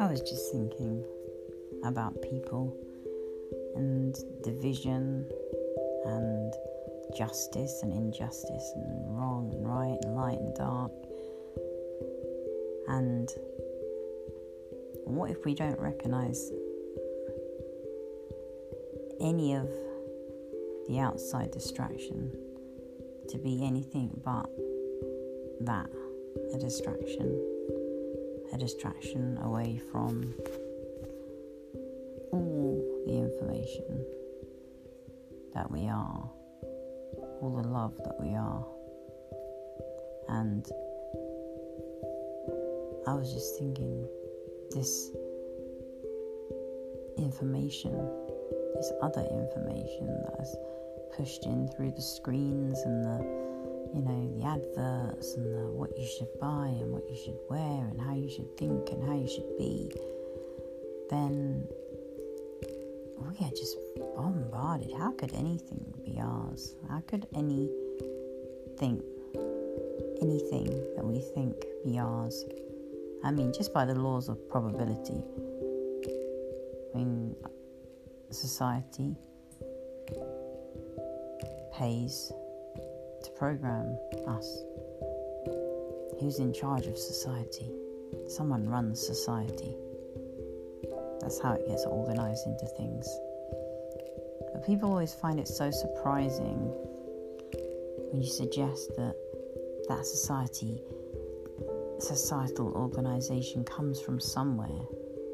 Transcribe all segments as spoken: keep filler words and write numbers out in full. I was just thinking about people and division and justice and injustice and wrong and right and light and dark. And what if we don't recognize any of the outside distraction to be anything but that, a distraction, a distraction away from all the information that we are, all the love that we are. And I was just thinking, this information, this other information that is pushed in through the screens and the, you know, the adverts and the what you should buy and what you should wear and how you should think and how you should be, then we are just bombarded. How could anything be ours? How could anything, anything that we think be ours? I mean, just by the laws of probability. I mean, society pays to program us. Who's in charge of society? Someone runs society. That's how it gets organized into things. But people always find it so surprising when you suggest that that society, societal organization comes from somewhere.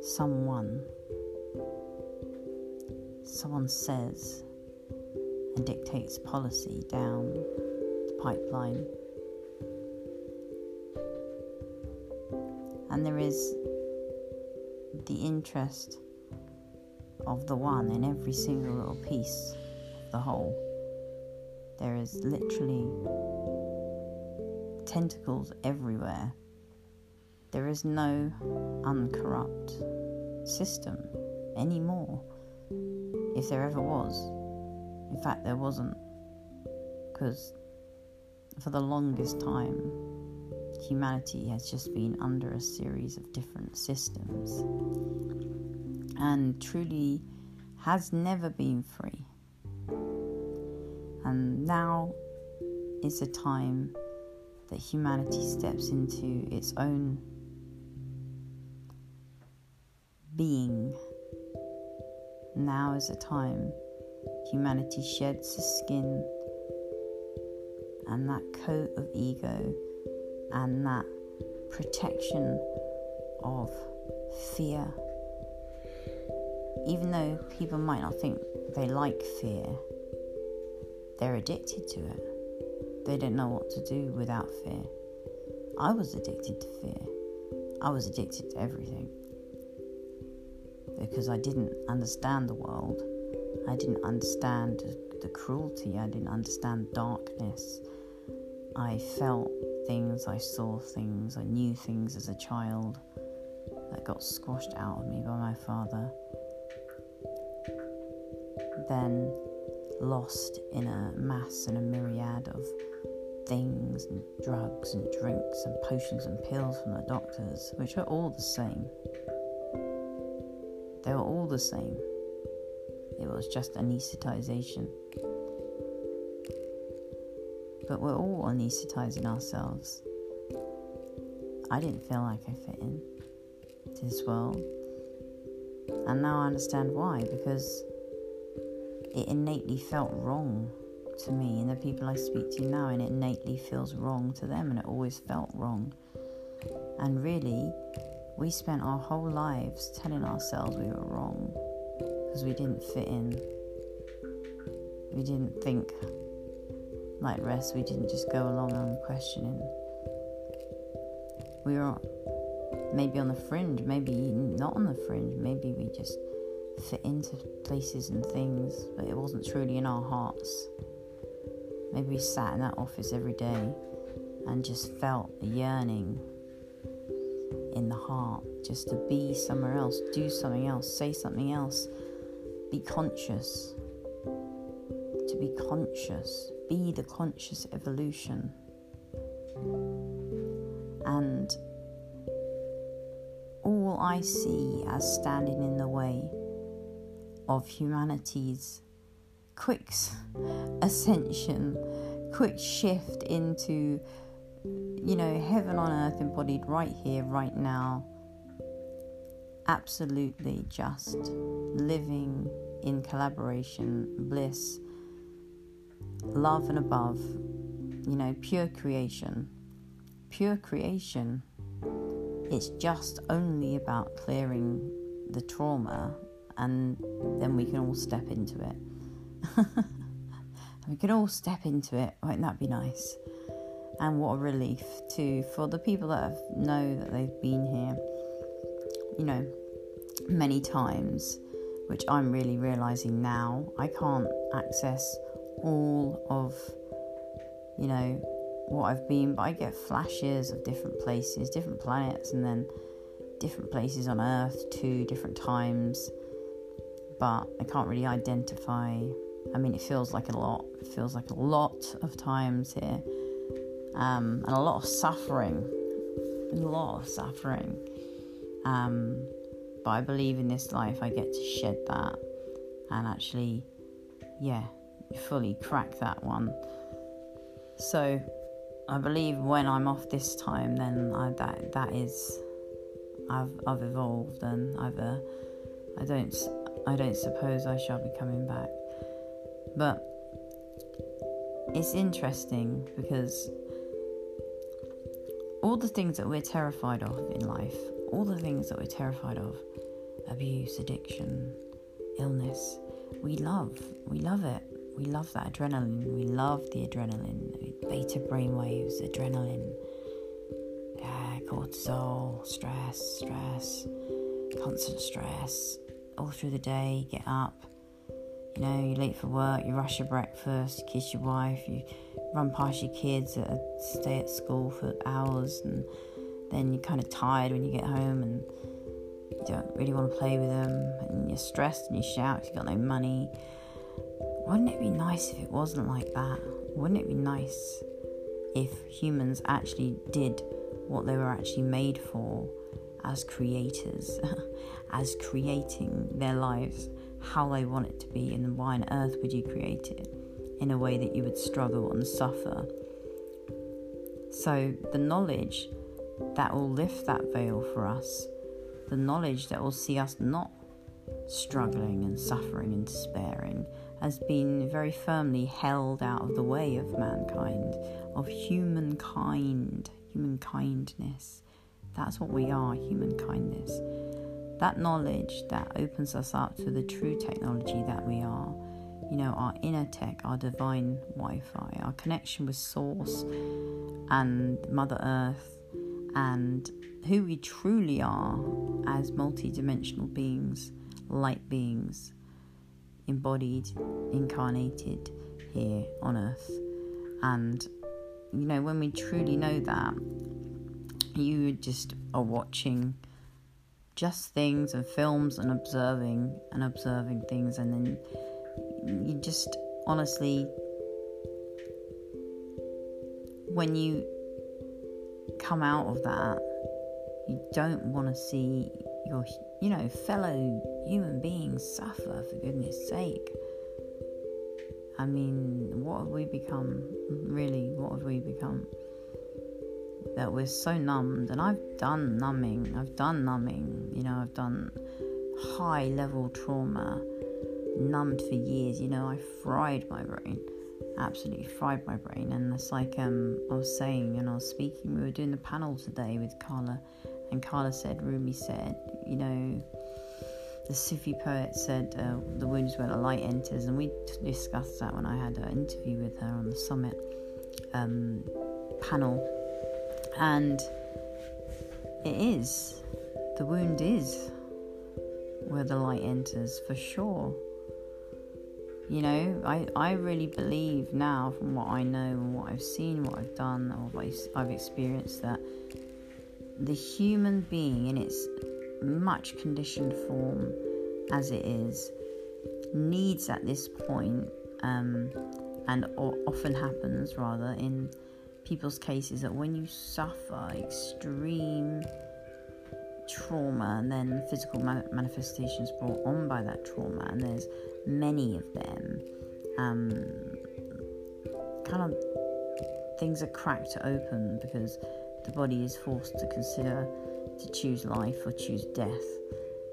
Someone. Someone says and dictates policy down the pipeline. And there is the interest of the one in every single little piece of the whole. There is literally tentacles everywhere. There is no uncorrupt system anymore, if there ever was. In fact, there wasn't, because for the longest time, humanity has just been under a series of different systems and truly has never been free. And now is a time that humanity steps into its own being. Now is a time humanity sheds the skin and that coat of ego and that protection of fear. Even though people might not think they like fear, they're addicted to it. They don't know what to do without fear. I was addicted to fear. I was addicted to everything because I didn't understand the world. I didn't understand the cruelty. I didn't understand darkness. I felt things, I saw things, I knew things as a child that got squashed out of me by my father. Then lost in a mass and a myriad of things and drugs and drinks and potions and pills from the doctors, which are all the same. They were all the same. It was just anaesthetization. But we're all anesthetizing ourselves. I didn't feel like I fit in to this world. And now I understand why, because it innately felt wrong to me, and the people I speak to now, and it innately feels wrong to them, and it always felt wrong. And really, we spent our whole lives telling ourselves we were wrong, because we didn't fit in. We didn't think like the rest. We didn't just go along unquestioning. We were maybe on the fringe, maybe not on the fringe, maybe we just fit into places and things, but it wasn't truly in our hearts. Maybe we sat in that office every day and just felt the yearning in the heart just to be somewhere else, do something else, say something else, be conscious, to be conscious, be the conscious evolution. and all I see as standing in the way of humanity's quick ascension, quick shift into, you know, heaven on earth embodied right here, right now. Absolutely just living in collaboration, bliss, love and above, you know, pure creation. Pure creation, it's just only about clearing the trauma, and then we can all step into it. We can all step into it, won't that be nice? And what a relief to, for the people that have, know that they've been here, you know, many times, which I'm really realizing now. I can't access all of, you know, what I've been, but I get flashes of different places, different planets, and then different places on Earth two different times, but I can't really identify. I mean, it feels like a lot it feels like a lot of times here, um, and a lot of suffering a lot of suffering um, but I believe in this life I get to shed that and actually yeah fully crack that one. So I believe when I'm off this time, then I, that that is, I've I've evolved, and I've uh, I don't I don't suppose I shall be coming back. But it's interesting because all the things that we're terrified of in life, all the things that we're terrified of, abuse, addiction, illness, we love, we love it. We love that adrenaline. We love the adrenaline. Beta brainwaves, adrenaline, yeah, cortisol, stress, stress, constant stress all through the day. Get up, you know, you're late for work, you rush your breakfast, you kiss your wife, you run past your kids that stay at school for hours, and then you're kind of tired when you get home and you don't really want to play with them, and you're stressed and you shout because you've got no money. Wouldn't it be nice if it wasn't like that? Wouldn't it be nice if humans actually did what they were actually made for as creators, as creating their lives how they want it to be, and why on earth would you create it in a way that you would struggle and suffer? So the knowledge that will lift that veil for us, the knowledge that will see us not struggling and suffering and despairing, has been very firmly held out of the way of mankind, of humankind, human kindness. That's what we are, human kindness. That knowledge that opens us up to the true technology that we are, you know, our inner tech, our divine Wi-Fi, our connection with Source and Mother Earth, and who we truly are as multi-dimensional beings, light beings, embodied, incarnated here on Earth. And you know, when we truly know that, you just are watching just things and films and observing and observing things, and then you just honestly, when you come out of that, you don't want to see your, you know, fellow human beings suffer, for goodness sake. I mean, what have we become? Really, what have we become? That we're so numbed, and I've done numbing, I've done numbing, you know, I've done high level trauma, numbed for years, you know, I fried my brain, absolutely fried my brain. And it's like um, I was saying, and I was speaking, we were doing the panel today with Carla, and Carla said, Rumi said, you know, the Sufi poet said, uh, the wound is where the light enters, and we discussed that when I had an interview with her on the summit um, panel. And it is, the wound is where the light enters, for sure. You know, I, I really believe now, from what I know and what I've seen, what I've done, or what I've experienced, that the human being in its much conditioned form as it is needs at this point, um, and often happens rather in people's cases that when you suffer extreme trauma and then physical ma- manifestations brought on by that trauma, and there's many of them, um, kind of things are cracked open because the body is forced to consider to choose life or choose death,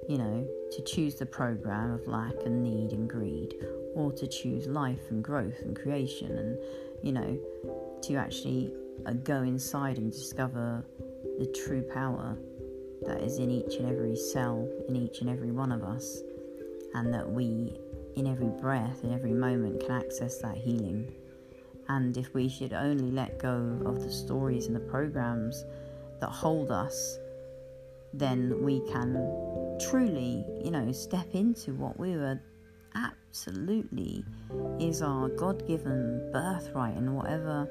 you know, to choose the program of lack and need and greed, or to choose life and growth and creation, and, you know, to actually uh, go inside and discover the true power that is in each and every cell, in each and every one of us, and that we, in every breath, in every moment, can access that healing. And if we should only let go of the stories and the programs that hold us, then we can truly, you know, step into what we were absolutely is our God-given birthright, and whatever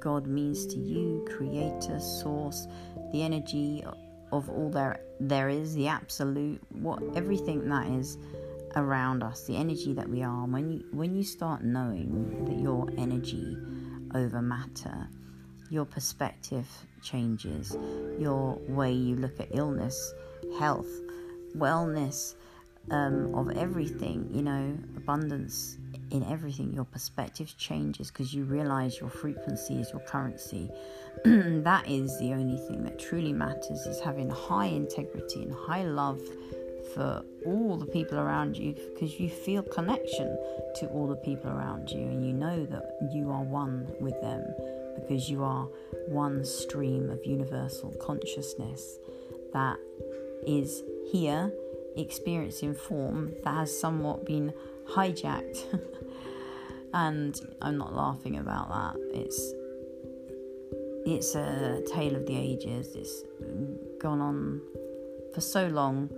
God means to you, creator, source, the energy of all there there is, the absolute, what everything that is around us, the energy that we are. When you when you start knowing that your energy over matter, your perspective changes, your way you look at illness, health, wellness, um, of everything, you know, abundance in everything, your perspective changes because you realize your frequency is your currency. That is the only thing that truly matters, is having high integrity and high love for all the people around you, because you feel connection to all the people around you, and you know that you are one with them because you are one stream of universal consciousness that is here experiencing form that has somewhat been hijacked. And I'm not laughing about that. It's it's a tale of the ages. It's gone on for so long.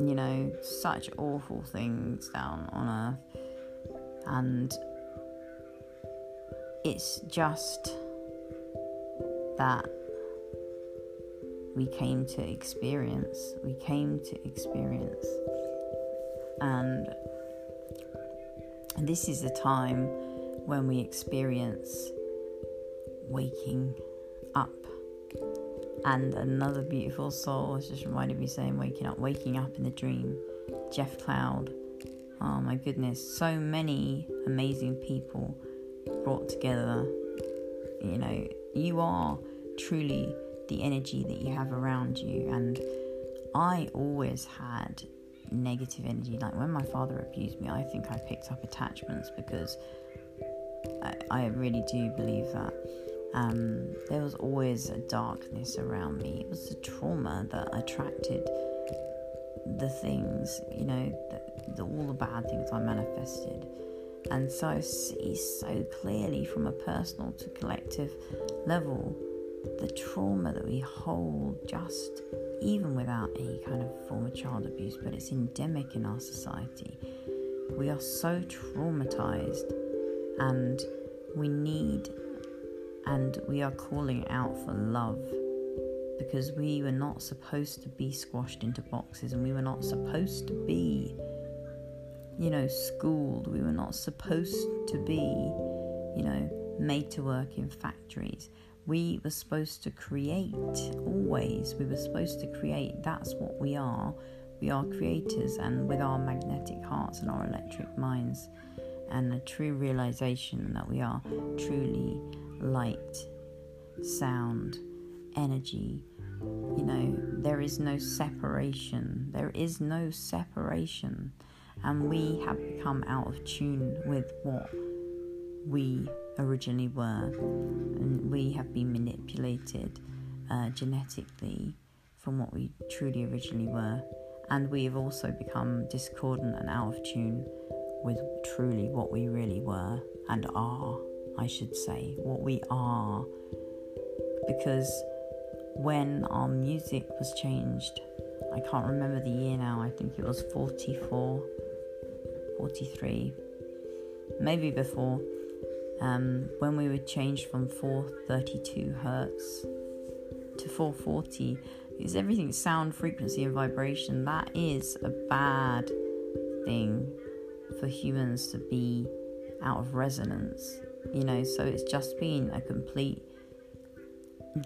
You know, such awful things down on earth, and it's just that we came to experience, we came to experience, and this is the time when we experience waking up. And another beautiful soul has just reminded me saying waking up, waking up in the dream. Jeff Cloud. Oh my goodness, so many amazing people brought together. You know, you are truly the energy that you have around you. And I always had negative energy. Like when my father abused me, I think I picked up attachments, because I, I really do believe that. Um, there was always a darkness around me. It was the trauma that attracted the things, you know, the, the, all the bad things I manifested. And so I see so clearly from a personal to collective level the trauma that we hold, just even without any kind of form of child abuse, but it's endemic in our society. We are so traumatized, and we need... And we are calling out for love, because we were not supposed to be squashed into boxes, and we were not supposed to be, you know, schooled. We were not supposed to be, you know, made to work in factories. We were supposed to create, always. We were supposed to create. That's what we are. We are creators, and with our magnetic hearts and our electric minds, and a true realization that we are truly light, sound, energy. You know, there is no separation. There is no separation. And we have become out of tune with what we originally were. And we have been manipulated uh, genetically from what we truly originally were. And we have also become discordant and out of tune with truly what we really were and are. I should say, what we are, because when our music was changed, I can't remember the year now, I think it was forty-four, forty-three, maybe before, um, when we were changed from four thirty-two hertz to four forty, is everything sound, frequency and vibration. That is a bad thing for humans to be out of resonance. you know, so it's just been a complete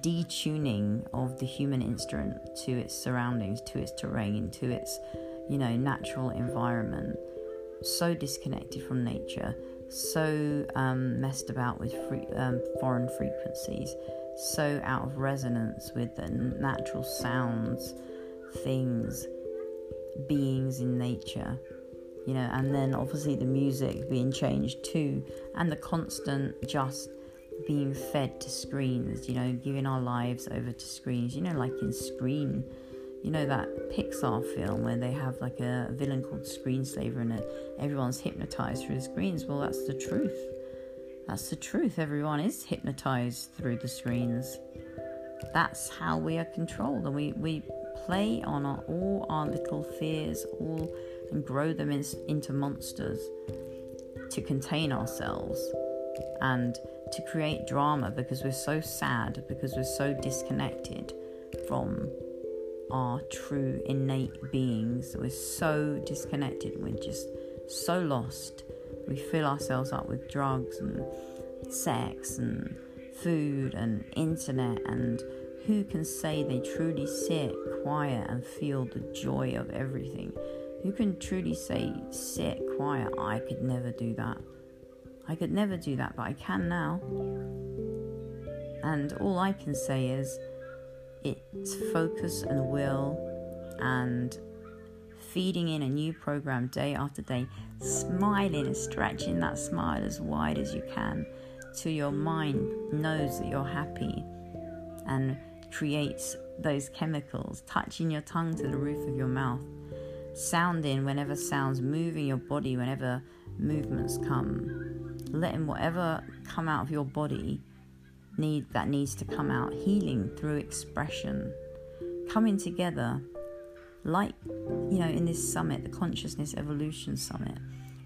detuning of the human instrument to its surroundings, to its terrain, to its, you know, natural environment, so disconnected from nature, so um, messed about with free, um, foreign frequencies, so out of resonance with the natural sounds, things, beings in nature, you know, and then obviously the music being changed too, and the constant just being fed to screens, you know, giving our lives over to screens, you know, like in Scream, you know, that Pixar film where they have like a villain called Screenslaver and everyone's hypnotized through the screens. Well, that's the truth. That's the truth. Everyone is hypnotized through the screens. That's how we are controlled, and we, we play on our, all our little fears, all, and grow them in, into monsters to contain ourselves and to create drama, because we're so sad, because we're so disconnected from our true innate beings. We're so disconnected, we're just so lost. We fill ourselves up with drugs and sex and food and internet, and who can say they truly sit quiet and feel the joy of everything? Who can truly say, sit quiet, I could never do that. I could never do that, but I can now. And all I can say is, it's focus and will and feeding in a new program day after day, smiling and stretching that smile as wide as you can till your mind knows that you're happy and creates those chemicals, touching your tongue to the roof of your mouth, sounding whenever sounds, moving your body whenever movements come, letting whatever come out of your body need that needs to come out, healing through expression, coming together, like, you know, in this summit, the Consciousness Evolution Summit,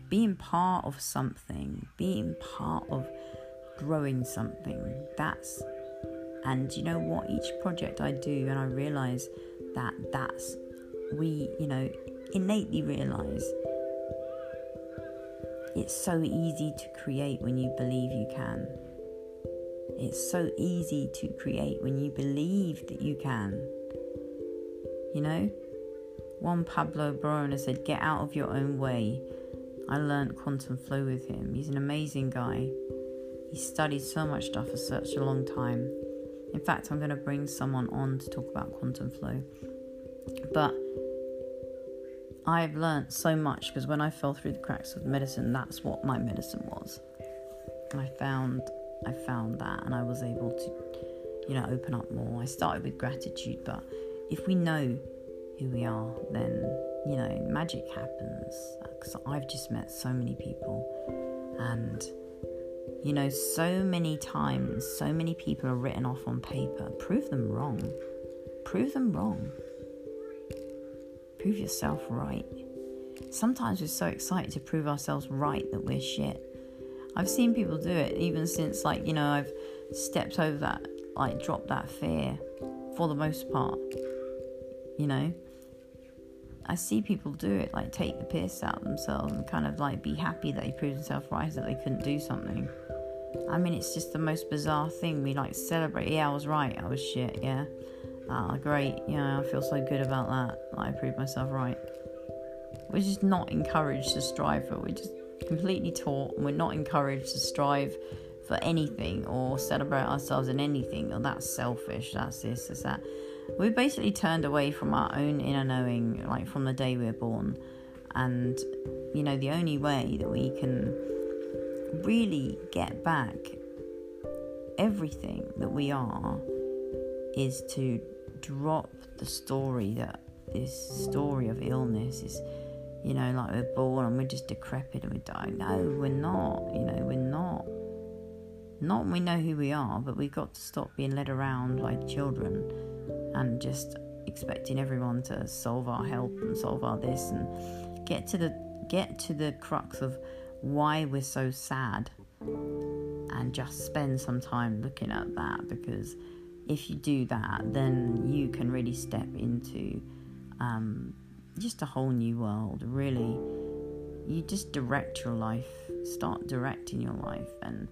being part of something, being part of growing something. That's, and you know what, each project I do, and I realize that that's, we, you know, innately realize it's so easy to create when you believe you can. It's so easy to create when you believe that you can. You know, Juan Pablo Barona said, get out of your own way. I learned quantum flow with him. He's an amazing guy. He studied so much stuff for such a long time. In fact, I'm going to bring someone on to talk about quantum flow. But I've learned so much, because when I fell through the cracks of medicine, that's what my medicine was. And I found... I found that, and I was able to, you know, open up more. I started with gratitude, but if we know who we are, then, you know, magic happens. Because I've just met so many people, and, you know, so many times, so many people are written off on paper. Prove them wrong. Prove them wrong. Prove yourself right. Sometimes we're so excited to prove ourselves right that we're shit. I've seen people do it, even since, like, you know, I've stepped over that, like, dropped that fear, for the most part, you know. I see people do it, like, take the piss out of themselves and kind of, like, be happy that they proved themselves right, that they couldn't do something. I mean, it's just the most bizarre thing. We, like, celebrate, yeah, I was right, I was shit, yeah. Ah, great, yeah, I feel so good about that, like, I proved myself right. We're just not encouraged to strive for it, we're just... completely taught, and we're not encouraged to strive for anything or celebrate ourselves in anything. Or oh, that's selfish, that's this, that's that. We're basically turned away from our own inner knowing, like from the day we're born. And you know, the only way that we can really get back everything that we are is to drop the story that this story of illness is, you know, like we're born and we're just decrepit and we die. No, we're not. You know, we're not. Not when we know who we are, but we've got to stop being led around like children and just expecting everyone to solve our health and solve our this, and get to the get to the crux of why we're so sad, and just spend some time looking at that, because if you do that, then you can really step into um just a whole new world, really. You just direct your life, start directing your life, and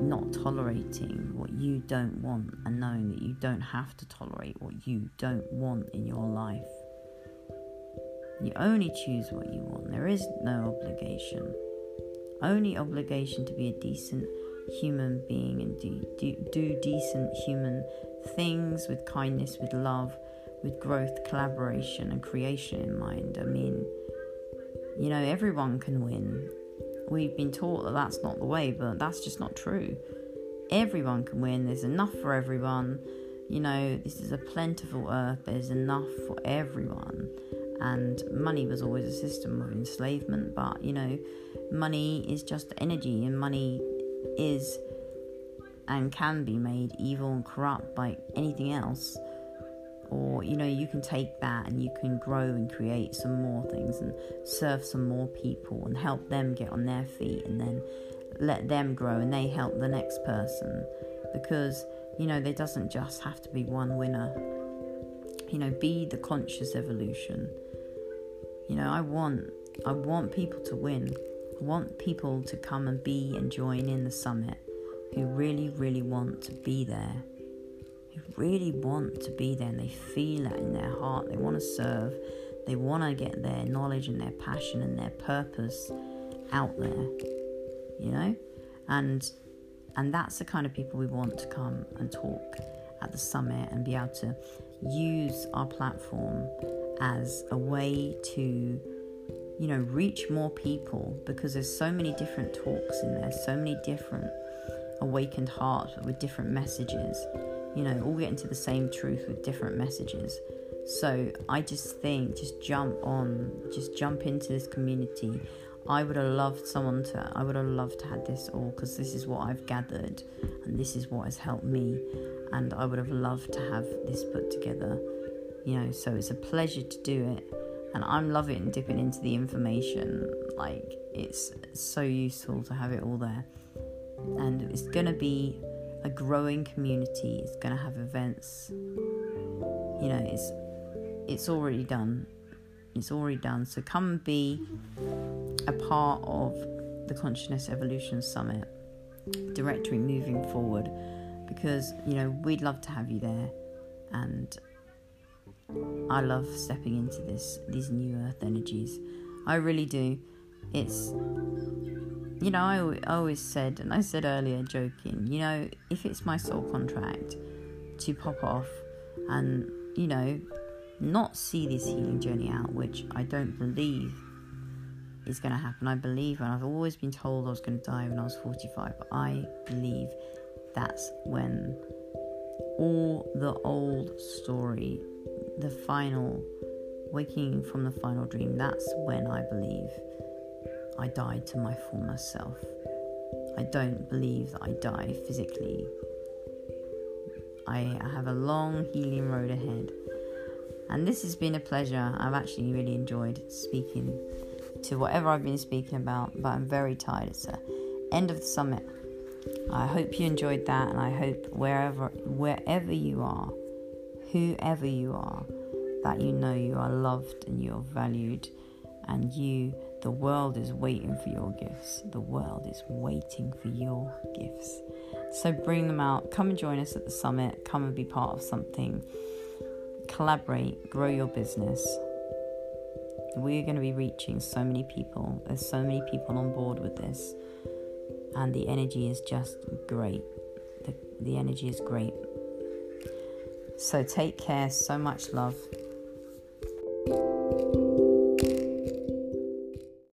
not tolerating what you don't want and knowing that you don't have to tolerate what you don't want in your life. You only choose what you want. There is no obligation. Only obligation to be a decent human being and do, do, do decent human things with kindness, with love, with growth, collaboration and creation in mind. I mean, you know, everyone can win. We've been taught that that's not the way, but that's just not true. Everyone can win. There's enough for everyone. You know, this is a plentiful earth. There's enough for everyone. And money was always a system of enslavement, but, you know, money is just energy, and money is and can be made evil and corrupt by anything else. Or, you know, you can take that and you can grow and create some more things and serve some more people and help them get on their feet, and then let them grow and they help the next person. Because, you know, there doesn't just have to be one winner. You know, be the conscious evolution. You know, I want I want people to win. I want people to come and be and join in the summit who really, really want to be there. Who really want to be there, and they feel that in their heart. They want to serve. They want to get their knowledge and their passion and their purpose out there. You know? And and that's the kind of people we want to come and talk at the summit and be able to use our platform as a way to, you know, reach more people, because there's so many different talks in there, so many different awakened hearts with different messages, you know, all getting to the same truth with different messages. So I just think just jump on, just jump into this community. I would have loved someone to, I would have loved to have this all, because this is what I've gathered and this is what has helped me. And I would have loved to have this put together, you know, so it's a pleasure to do it. And I'm loving dipping into the information. Like, it's so useful to have it all there. And it's going to be a growing community. It's going to have events. You know, it's it's already done. It's already done. So come be a part of the Consciousness Evolution Summit directory moving forward. Because, you know, we'd love to have you there, and I love stepping into this, these new earth energies. I really do. It's, you know, I always said, and I said earlier joking, you know, if it's my soul contract to pop off and, you know, not see this healing journey out, which I don't believe is going to happen. I believe, and I've always been told I was going to die when I was forty-five, but I believe that's when all the old story, the final waking from the final dream, that's when I believe I died to my former self. I don't believe that I die physically. I have a long healing road ahead. And this has been a pleasure. I've actually really enjoyed speaking to whatever I've been speaking about, but I'm very tired. It's the end of the summit. I hope you enjoyed that, and I hope wherever, wherever you are, whoever you are, that you know you are loved and you are valued, and you, the world is waiting for your gifts. The world is waiting for your gifts. So bring them out. Come and join us at the summit. Come and be part of something. Collaborate. Grow your business. We're going to be reaching so many people. There's so many people on board with this. And the energy is just great. The, the energy is great. So take care. So much love.